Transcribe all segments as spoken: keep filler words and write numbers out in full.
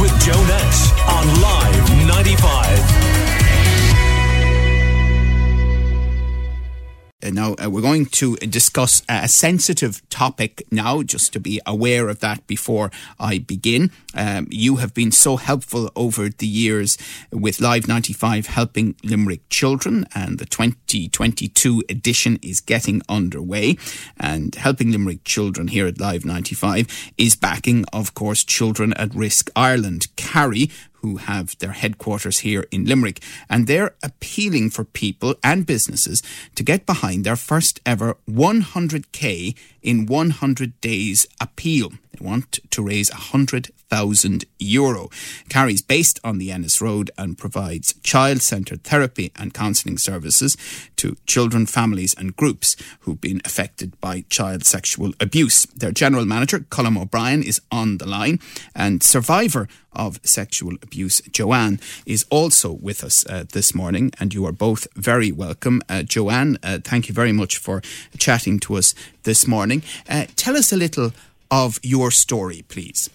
with Joe Nash on Live ninety-five. Now, uh, we're going to discuss a sensitive topic now, just to be aware of that before I begin. Um, you have been so helpful over the years with Live ninety-five helping Limerick children, and the twenty twenty-two edition is getting underway. And helping Limerick children here at Live ninety-five is backing, of course, Children at Risk Ireland, CARI, who have their headquarters here in Limerick. And they're appealing for people and businesses to get behind their first ever one hundred k in one hundred days appeal. They want to raise one hundred thousand euro. CARI is based on the Ennis Road and provides child-centred therapy and counselling services to children, families and groups who've been affected by child sexual abuse. Their general manager, Colm O'Brien, is on the line, and survivor of sexual abuse, Joanne, is also with us uh, this morning, and you are both very welcome. Uh, Joanne, uh, thank you very much for chatting to us this morning. Uh, tell us a little of your story, please.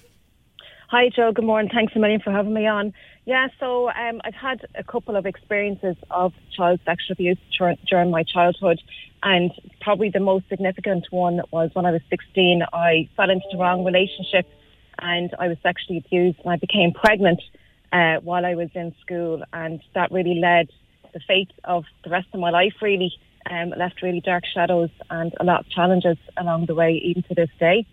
Hi, Joe. Good morning. Thanks a million for having me on. Yeah, so um, I've had a couple of experiences of child sexual abuse tra- during my childhood, and probably the most significant one was when I was sixteen. I fell into the wrong relationship and I was sexually abused, and I became pregnant uh, while I was in school, and that really led the fate of the rest of my life, really. Um, left really dark shadows and a lot of challenges along the way, even to this day.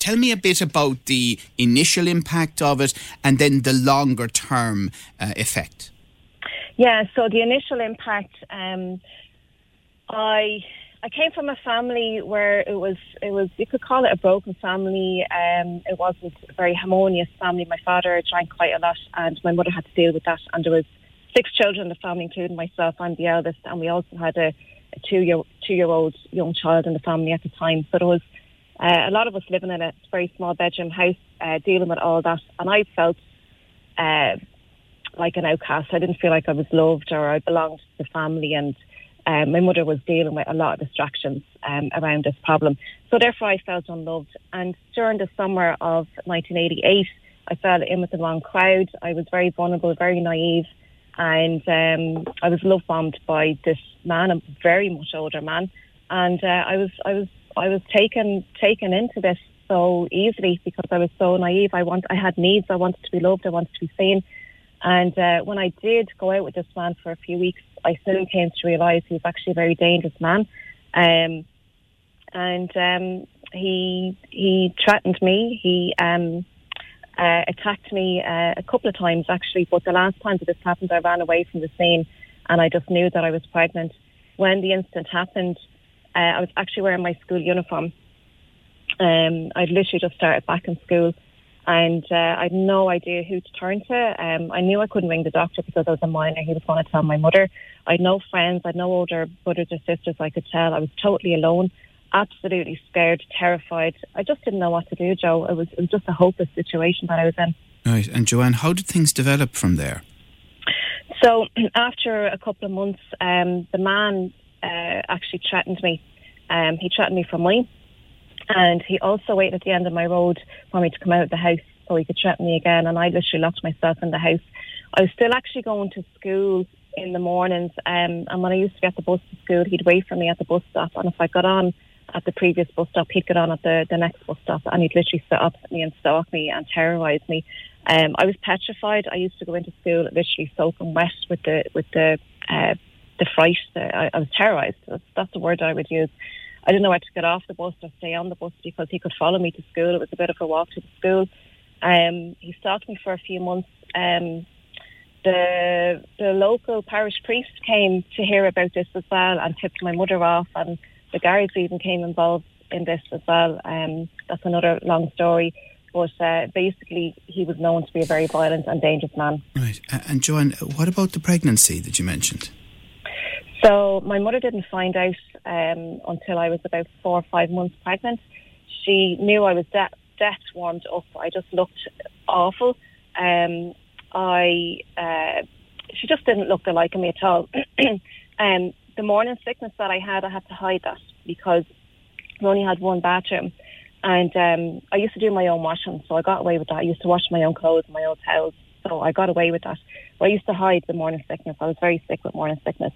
Tell me a bit about the initial impact of it and then the longer term uh, effect. Yeah, so the initial impact, um, I I came from a family where it was, it was you could call it a broken family. Um, it wasn't a very harmonious family. My father drank quite a lot and my mother had to deal with that, and there was six children in the family, including myself. I'm the eldest, and we also had a, a two-year, two-year-old young child in the family at the time. So there was uh, a lot of us living in a very small bedroom house, uh, dealing with all that. And I felt uh, like an outcast. I didn't feel like I was loved or I belonged to the family. And um, my mother was dealing with a lot of distractions um, around this problem. So therefore, I felt unloved. And during the summer of nineteen eighty-eight, I fell in with the wrong crowd. I was very vulnerable, very naive. And um, I was love bombed by this man, a very much older man, and uh, I was I was I was taken taken into this so easily because I was so naive. I want I had needs. I wanted to be loved. I wanted to be seen. And uh, when I did go out with this man for a few weeks, I soon came to realise he was actually a very dangerous man, um, and um, he he threatened me. He um, Uh, attacked me uh, a couple of times actually, but the last time that this happened I ran away from the scene, and I just knew that I was pregnant. When the incident happened, uh, I was actually wearing my school uniform. Um, I'd literally just started back in school, and uh, I had no idea who to turn to. Um, I knew I couldn't ring the doctor because I was a minor. He was going to tell my mother. I had no friends. I had no older brothers or sisters I could tell. I was totally alone. Absolutely scared, terrified. I just didn't know what to do, Joe. It was, it was just a hopeless situation that I was in. Right. And Joanne, how did things develop from there? So after a couple of months, um, the man uh, actually threatened me. Um, he threatened me for money, and he also waited at the end of my road for me to come out of the house so he could threaten me again, and I literally locked myself in the house. I was still actually going to school in the mornings, um, and when I used to get the bus to school, he'd wait for me at the bus stop, and if I got on at the previous bus stop, he'd get on at the, the next bus stop, and he'd literally sit opposite me and stalk me and terrorise me. Um, I was petrified. I used to go into school literally soaking wet with the with the uh, the fright. The, I, I was terrorised. That's, that's the word I would use. I didn't know where to get off the bus or stay on the bus because he could follow me to school. It was a bit of a walk to the school. Um, he stalked me for a few months. Um, the the local parish priest came to hear about this as well and tipped my mother off, and the guards even came involved in this as well. Um, that's another long story. But uh, basically, he was known to be a very violent and dangerous man. Right. And Joanne, what about the pregnancy that you mentioned? So my mother didn't find out um, until I was about four or five months pregnant. She knew I was death, death warmed up. I just looked awful. Um, I uh, she just didn't look the like of me at all. um, The morning sickness that I had, I had to hide that because we only had one bathroom. And um, I used to do my own washing, so I got away with that. I used to wash my own clothes, my own towels, so I got away with that. But I used to hide the morning sickness. I was very sick with morning sickness.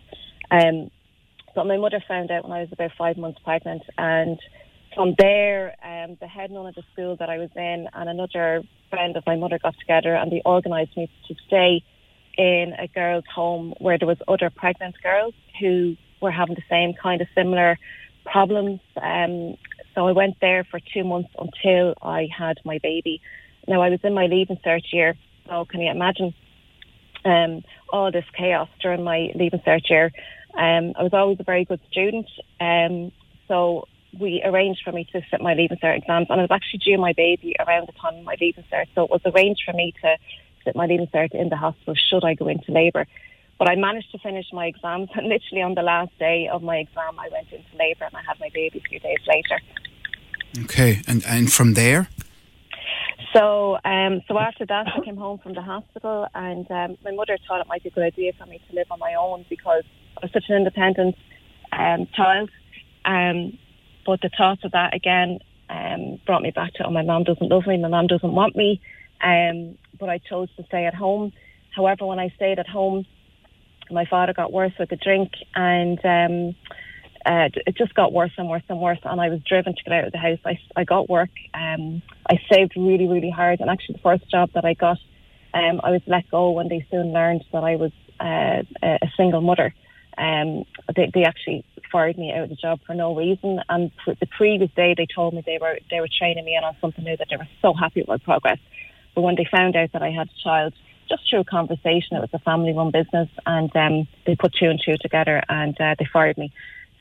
Um, but my mother found out when I was about five months pregnant, and from there, um, the head nun of the school that I was in and another friend of my mother got together, and they organised me to stay in a girls' home where there was other pregnant girls who were having the same kind of similar problems. Um, so I went there for two months until I had my baby. Now, I was in my leaving cert year, so can you imagine um, all this chaos during my leaving cert year? Um, I was always a very good student, um, so we arranged for me to sit my leaving cert exams, and I was actually due my baby around the time of my leaving cert, so it was arranged for me to sit my leaving cert in the hospital should I go into labour. But I managed to finish my exams, and literally on the last day of my exam I went into labour and I had my baby a few days later. Okay, and, and from there? So um, so after that I came home from the hospital, and um, my mother thought it might be a good idea for me to live on my own because I was such an independent um, child. Um But the thoughts of that, again, um, brought me back to, oh, my mum doesn't love me, my mum doesn't want me. Um, but I chose to stay at home. However, when I stayed at home, my father got worse with the drink, and um, uh, it just got worse and worse and worse, and I was driven to get out of the house. I, I got work. Um, I saved really, really hard, and actually the first job that I got, um, I was let go when they soon learned that I was uh, a single mother. Um, they, they actually fired me out of the job for no reason, and pr- the previous day they told me they were they were training me in on something new, that they were so happy with my progress. But when they found out that I had a child, just through conversation, it was a family-run business, and um, they put two and two together, and uh, they fired me.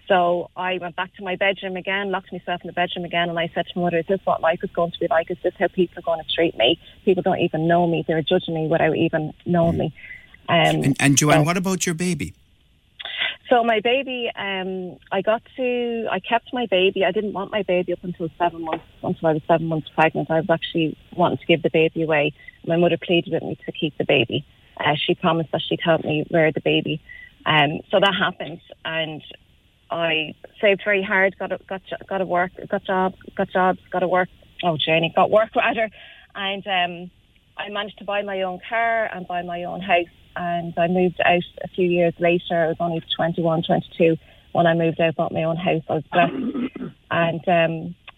So I went back to my bedroom again, locked myself in the bedroom again, and I said to my mother, is this what life is going to be like? Is this how people are going to treat me? People don't even know me. They're judging me without even knowing mm. me. Um, and, and Joanne, so, what about your baby? So my baby, um, I got to, I kept my baby. I didn't want my baby up until seven months, until I was seven months pregnant. I was actually wanting to give the baby away. My mother pleaded with me to keep the baby. Uh, she promised that she'd help me rear the baby. Um, so that happened, and I saved very hard, got a, got got a work, got jobs, got jobs, got a work, oh Janie, got work rather. And um, I managed to buy my own car and buy my own house. And I moved out a few years later. I was only twenty-one, twenty-two when I moved out, bought my own house. I was blessed. And um,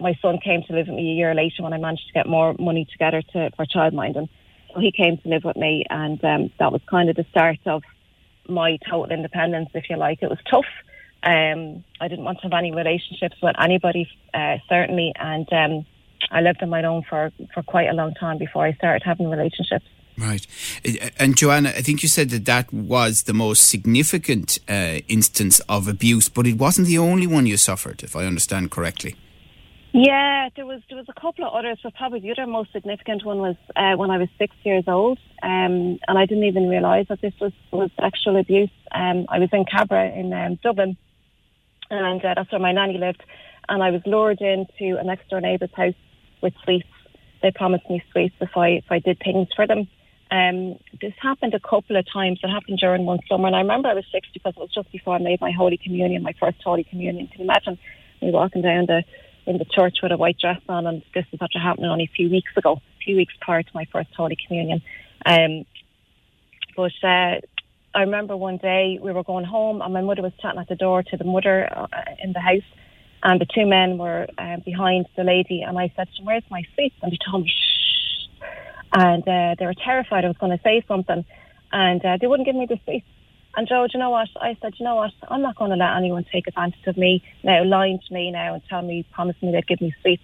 my son came to live with me a year later when I managed to get more money together to, for childminding. So he came to live with me, and um, that was kind of the start of my total independence, if you like. It was tough. Um, I didn't want to have any relationships with anybody, uh, certainly. And um, I lived on my own for, for quite a long time before I started having relationships. Right. And Joanne, I think you said that that was the most significant uh, instance of abuse, but it wasn't the only one you suffered, if I understand correctly. Yeah, there was there was a couple of others, but probably the other most significant one was uh, when I was six years old, um, and I didn't even realise that this was, was actual abuse. Um, I was in Cabra in um, Dublin, and uh, that's where my nanny lived, and I was lured into an next-door neighbour's house with sweets. They promised me sweets if I, if I did things for them. Um, this happened a couple of times. It happened during one summer, and I remember I was six because it was just before I made my Holy Communion, my first Holy Communion. Can you imagine me walking down the in the church with a white dress on, and this is after happening only a few weeks ago, a few weeks prior to my first Holy Communion. Um, but uh, I remember one day we were going home, and my mother was chatting at the door to the mother uh, in the house, and the two men were uh, behind the lady, and I said to them, where's my sweets? And they told me, shh. And uh, they were terrified I was going to say something. And uh, they wouldn't give me the sweets. And Joe, do you know what? I said, you know what? I'm not going to let anyone take advantage of me now, lying to me now and tell me, promise me they'd give me sweets.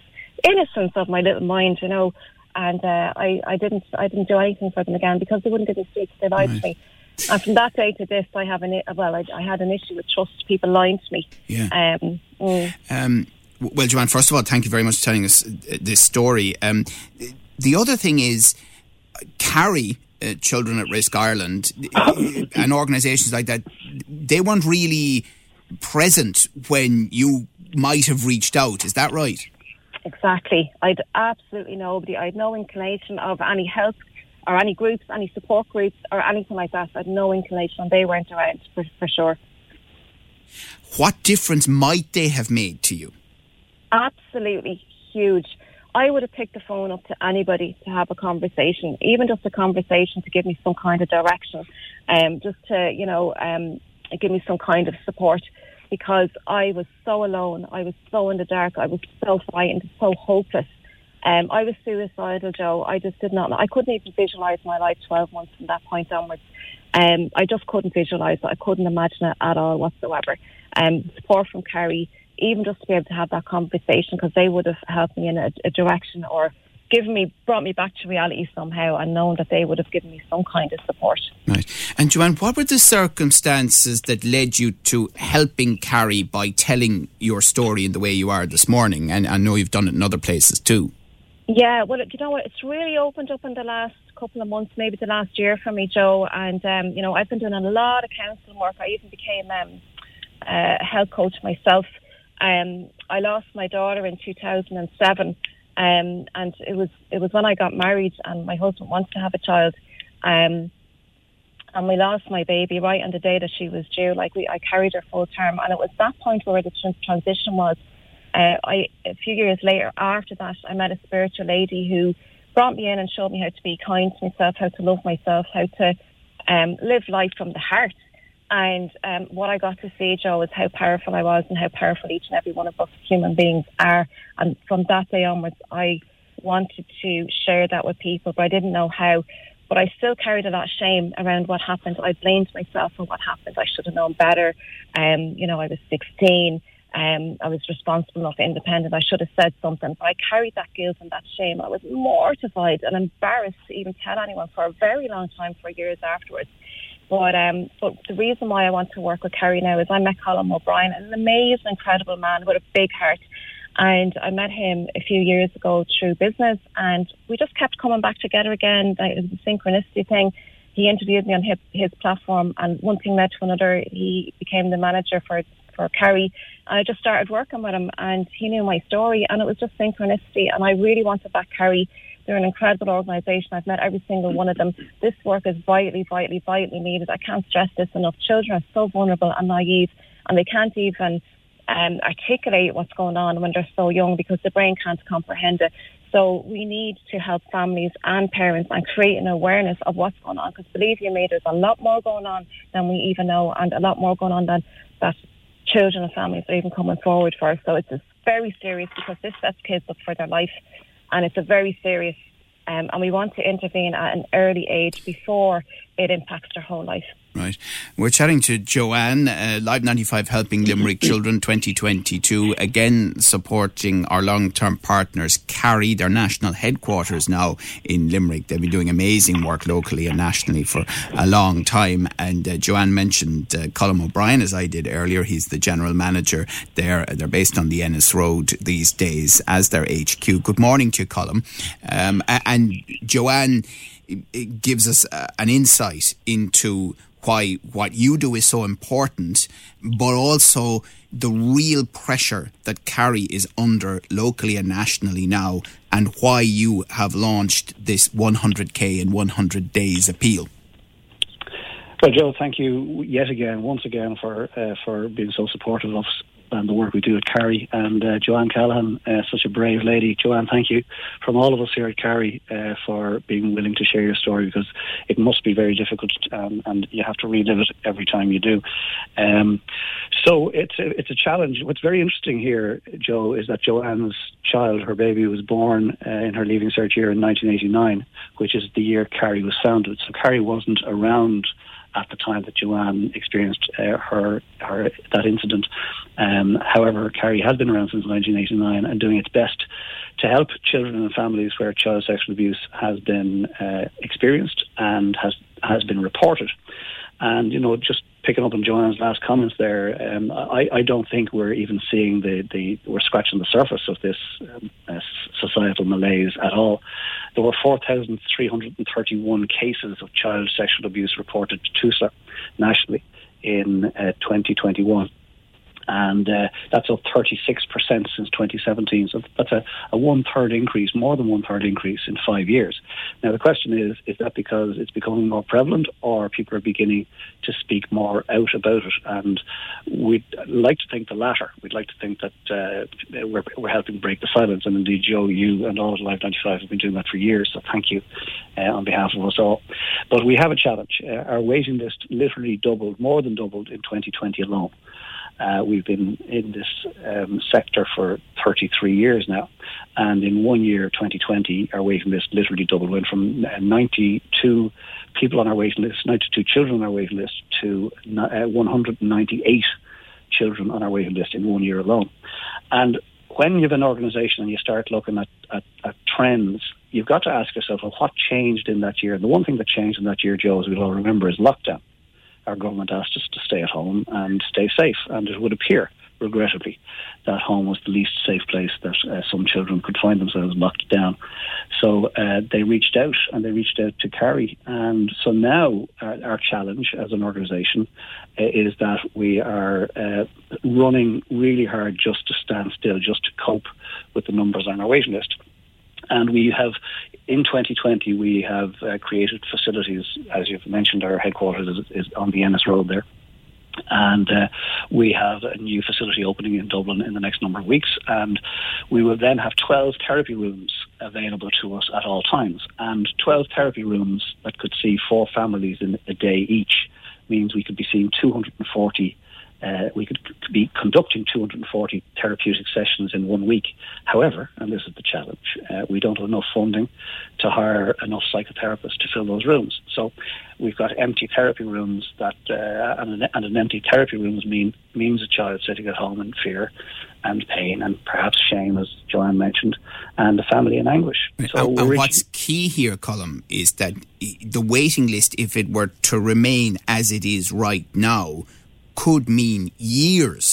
Innocence of my little mind, you know. And uh, I, I didn't I didn't do anything for them again because they wouldn't give me sweets. They lied right. to me. And from that day to this, I have an well, I, I had an issue with trust. People lying to me. Yeah. Um. Mm. um well, Joanne, first of all, thank you very much for telling us this story. Um. The other thing is, CARI, uh, Children at Risk Ireland, and organisations like that, they weren't really present when you might have reached out. Is that right? Exactly. I'd absolutely nobody. I'd no inclination of any help or any groups, any support groups or anything like that. I'd no inclination. They weren't around for, for sure. What difference might they have made to you? Absolutely huge. I would have picked the phone up to anybody to have a conversation, even just a conversation to give me some kind of direction, um, just to, you know, um, give me some kind of support, because I was so alone. I was so in the dark. I was so frightened, so hopeless. Um, I was suicidal, Joe. I just did not, I couldn't even visualise my life twelve months from that point onwards. Um, I just couldn't visualise it. I couldn't imagine it at all whatsoever. Um, support from CARI, even just to be able to have that conversation, because they would have helped me in a, a direction, or given me, brought me back to reality somehow, and known that they would have given me some kind of support. Right. And Joanne, what were the circumstances that led you to helping CARI by telling your story in the way you are this morning? And I know you've done it in other places too. Yeah, well, you know what, it's really opened up in the last couple of months, maybe the last year for me, Joe. And, um, you know, I've been doing a lot of counselling work. I even became um, a health coach myself. Um, I lost my daughter in two thousand seven, um, and it was it was when I got married, and my husband wants to have a child, um, and we lost my baby right on the day that she was due. Like we, I carried her full term, and it was that point where the trans- transition was. Uh, I a few years later, after that, I met a spiritual lady who brought me in and showed me how to be kind to myself, how to love myself, how to um, live life from the heart. And um, what I got to see, Joe, is how powerful I was and how powerful each and every one of us human beings are. And from that day onwards, I wanted to share that with people, but I didn't know how. But I still carried a lot of shame around what happened. I blamed myself for what happened. I should have known better. Um, you know, I was sixteen. Um, I was responsible enough, independent. I should have said something. But I carried that guilt and that shame. I was mortified and embarrassed to even tell anyone for a very long time, for years afterwards. But, um, but the reason why I want to work with CARI now is I met Colm O'Brien, an amazing, incredible man with a big heart. And I met him a few years ago through business, and we just kept coming back together again. It was a synchronicity thing. He interviewed me on his, his platform, and one thing led to another. He became the manager for, for CARI. And I just started working with him, and he knew my story, and it was just synchronicity. And I really want to back CARI. They're an incredible organisation. I've met every single one of them. This work is vitally, vitally, vitally needed. I can't stress this enough. Children are so vulnerable and naive, and they can't even um, articulate what's going on when they're so young, because the brain can't comprehend it. So we need to help families and parents and create an awareness of what's going on, because believe you me, there's a lot more going on than we even know, and a lot more going on than that children and families are even coming forward for. So it's very serious, because this sets kids up for their life. And it's a very serious, um, and we want to intervene at an early age before it impacts their whole life. Right. We're chatting to Joanne, uh, Live ninety-five Helping Limerick Children twenty twenty-two, again supporting our long-term partners, CARI, their national headquarters now in Limerick. They've been doing amazing work locally and nationally for a long time. And uh, Joanne mentioned uh, Colm O'Brien, as I did earlier. He's the general manager there. They're based on the Ennis Road these days as their H Q. Good morning to you, Colm. Um, and Joanne gives us uh, an insight into why what you do is so important, but also the real pressure that CARI is under locally and nationally now, and why you have launched this one hundred K in one hundred days appeal. Well, Joe, thank you yet again, once again, for uh, for being so supportive of us and the work we do at CARI. And uh, Joanne Callaghan, uh, such a brave lady. Joanne, thank you from all of us here at CARI uh, for being willing to share your story, because it must be very difficult, um, and you have to relive it every time you do. Um, so it's a, it's a challenge. What's very interesting here, Joe, is that Joanne's child, her baby, was born uh, in her leaving cert year in nineteen eighty-nine, which is the year CARI was founded. So CARI wasn't around at the time that Joanne experienced uh, her, her that incident. Um, however, CARI has been around since nineteen eighty-nine and doing its best to help children and families where child sexual abuse has been uh, experienced and has, has been reported. And, you know, just picking up on Joanne's last comments there, um, I, I don't think we're even seeing the, the we're scratching the surface of this um, uh, societal malaise at all. There were four thousand three hundred thirty-one cases of child sexual abuse reported to Tusla nationally in uh, twenty twenty-one. and uh, that's up thirty-six percent since twenty seventeen. So that's a, a one-third increase, more than one-third increase in five years. Now, the question is, is that because it's becoming more prevalent, or people are beginning to speak more out about it? And we'd like to think the latter. We'd like to think that uh, we're, we're helping break the silence. And indeed, Joe, you and all of Live ninety-five have been doing that for years, so thank you uh, on behalf of us all. But we have a challenge. Uh, our waiting list literally doubled, more than doubled in twenty twenty alone. Uh, we've been in this um, sector for thirty-three years now, and in one year, twenty twenty, our waiting list literally doubled. Went from ninety-two people on our waiting list, ninety-two children on our waiting list, to uh, one hundred ninety-eight children on our waiting list in one year alone. And when you have an organisation and you start looking at, at, at trends, you've got to ask yourself, well, what changed in that year? And the one thing that changed in that year, Joe, as we'll all remember, is lockdown. Our government asked us to stay at home and stay safe, and it would appear, regrettably, that home was the least safe place that uh, some children could find themselves locked down. So uh, they reached out, and they reached out to CARI. And so now uh, our challenge as an organisation uh, is that we are uh, running really hard just to stand still, just to cope with the numbers on our waiting list. And we have, in twenty twenty, we have uh, created facilities. As you've mentioned, our headquarters is, is on the Ennis Road there. And uh, we have a new facility opening in Dublin in the next number of weeks. And we will then have twelve therapy rooms available to us at all times. And twelve therapy rooms that could see four families in a day each means we could be seeing two hundred forty Uh, we could be conducting two hundred forty therapeutic sessions in one week. However, and this is the challenge, uh, we don't have enough funding to hire enough psychotherapists to fill those rooms. So we've got empty therapy rooms that, uh, and, an, and an empty therapy rooms mean means a child sitting at home in fear and pain and perhaps shame, as Joanne mentioned, and a family in anguish. So and, and what's key here, Colm, is that the waiting list, if it were to remain as it is right now, could mean years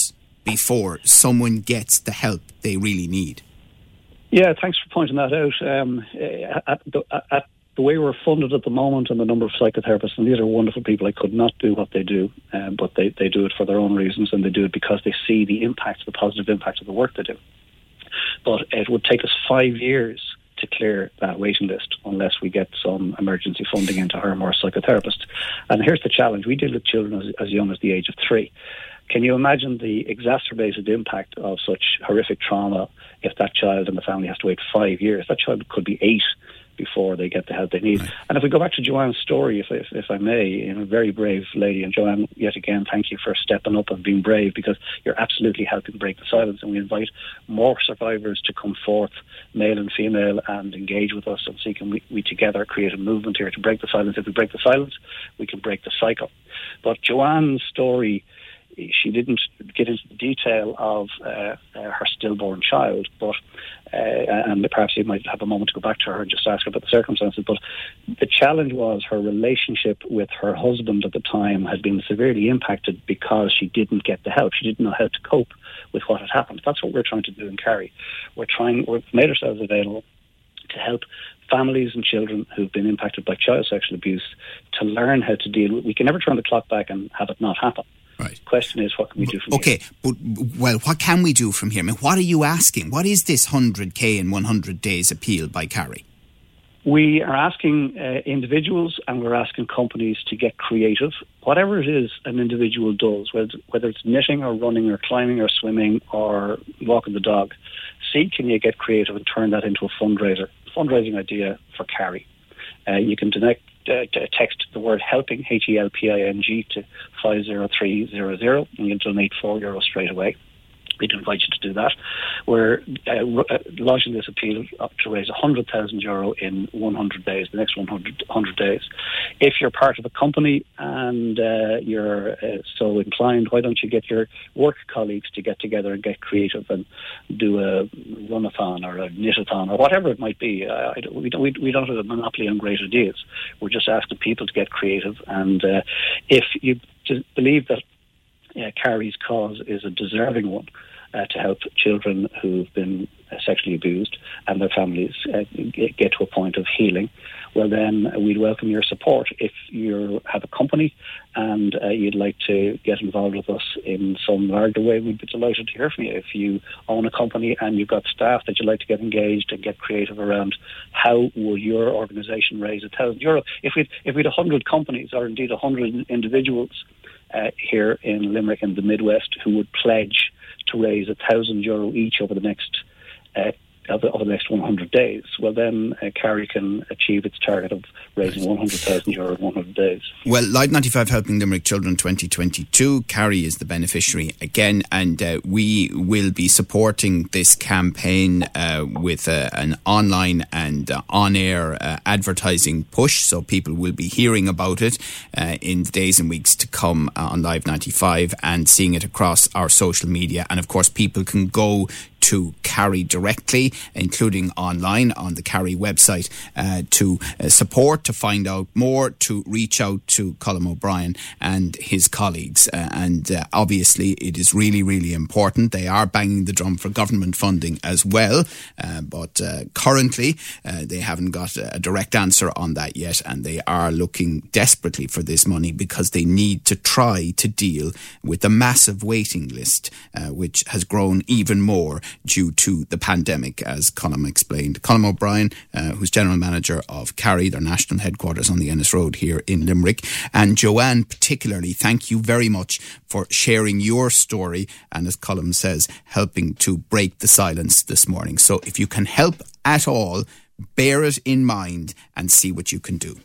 before someone gets the help they really need. Yeah, thanks for pointing that out. Um, at, the, at the way we're funded at the moment and the number of psychotherapists, and these are wonderful people, I could not do what they do, um, but they, they do it for their own reasons, and they do it because they see the impact, the positive impact of the work they do. But it would take us five years to clear that waiting list unless we get some emergency funding into her more psychotherapist. And here's the challenge. We deal with children as, as young as the age of three. Can you imagine the exacerbated impact of such horrific trauma if that child and the family has to wait five years? That child could be eight before they get the help they need. Right. And if we go back to Joanne's story, if, if, if I may, you know, very brave lady, and Joanne, yet again, thank you for stepping up and being brave, because you're absolutely helping break the silence, and we invite more survivors to come forth, male and female, and engage with us and see can we, we together create a movement here to break the silence. If we break the silence, we can break the cycle. But Joanne's story, she didn't get into the detail of uh, uh, her stillborn child, but uh, and perhaps you might have a moment to go back to her and just ask her about the circumstances. But the challenge was her relationship with her husband at the time had been severely impacted because she didn't get the help. She didn't know how to cope with what had happened. That's what we're trying to do in CARI. We're trying, we've made ourselves available to help families and children who've been impacted by child sexual abuse to learn how to deal with. We can never turn the clock back and have it not happen. Right. The question is, what can we do from okay, here? Okay, but, well, what can we do from here? I mean, what are you asking? What is this one hundred K in one hundred days appeal by CARI? We are asking uh, individuals and we're asking companies to get creative. Whatever it is an individual does, whether, whether it's knitting or running or climbing or swimming or walking the dog, see, can you get creative and turn that into a fundraiser, fundraising idea for CARI? Uh, you can connect Uh, text the word helping, H E L P I N G, to five zero three zero zero and you'll donate four euro straight away. We'd invite you to do that. We're uh, launching this appeal up to raise one hundred thousand euro in one hundred days, the next one hundred days. If you're part of a company and uh, you're uh, so inclined, why don't you get your work colleagues to get together and get creative and do a runathon or a knitathon or whatever it might be. Uh, we, don't, we don't have a monopoly on great ideas. We're just asking people to get creative. And uh, if you believe that Uh, CARI's cause is a deserving one, uh, to help children who've been sexually abused and their families uh, get to a point of healing, well then we'd welcome your support. If you have a company and uh, you'd like to get involved with us in some larger way, we'd be delighted to hear from you. If you own a company and you've got staff that you'd like to get engaged and get creative around, how would your organisation raise a thousand euro? If we'd, if we'd one hundred companies or indeed one hundred individuals uh, here in Limerick and the Midwest who would pledge to raise a thousand euro each over the next Uh, over, over the next one hundred days, well then uh, CARI can achieve its target of raising one hundred thousand euro in one hundred days. Well, Live ninety-five Helping Limerick Children twenty twenty-two, CARI is the beneficiary again, and uh, we will be supporting this campaign uh, with uh, an online and uh, on-air uh, advertising push, so people will be hearing about it uh, in the days and weeks to come on Live ninety-five and seeing it across our social media. And of course people can go to CARI directly, including online on the CARI website, uh, to uh, support, to find out more, to reach out to Colm O'Brien and his colleagues. Uh, and uh, obviously it is really, really important. They are banging the drum for government funding as well, uh, but uh, currently uh, they haven't got a direct answer on that yet, and they are looking desperately for this money because they need to try to deal with the massive waiting list, uh, which has grown even more due to the pandemic, as Colm explained. Colm O'Brien, uh, who's General Manager of CARI, their national headquarters on the Ennis Road here in Limerick. And Joanne particularly, thank you very much for sharing your story and, as Colm says, helping to break the silence this morning. So if you can help at all, bear it in mind and see what you can do.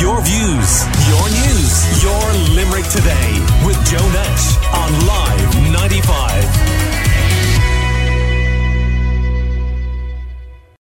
Your views, your news, your Limerick Today with Joe Nash on Live ninety-five.